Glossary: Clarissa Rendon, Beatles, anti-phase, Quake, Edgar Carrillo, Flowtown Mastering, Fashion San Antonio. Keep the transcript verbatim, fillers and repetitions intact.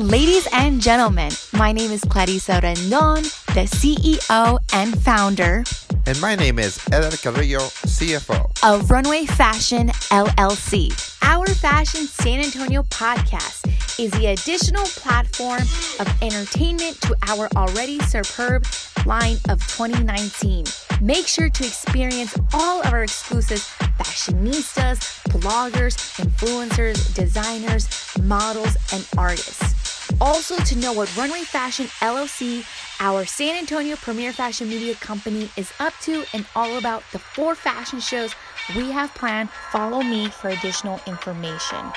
Ladies and gentlemen, my name is Clarissa Rendon, the C E O and founder. And my name is Edgar Carrillo, C F O. Of Runway Fashion, L L C. Our Fashion San Antonio podcast is the additional platform of entertainment to our already superb line of twenty nineteen. Make sure to experience all of our exclusive fashionistas, bloggers, influencers, designers, models, and artists. Also to know what Runway Fashion L L C, our San Antonio premier fashion media company, is up to and all about the four fashion shows we have planned, follow me for additional information.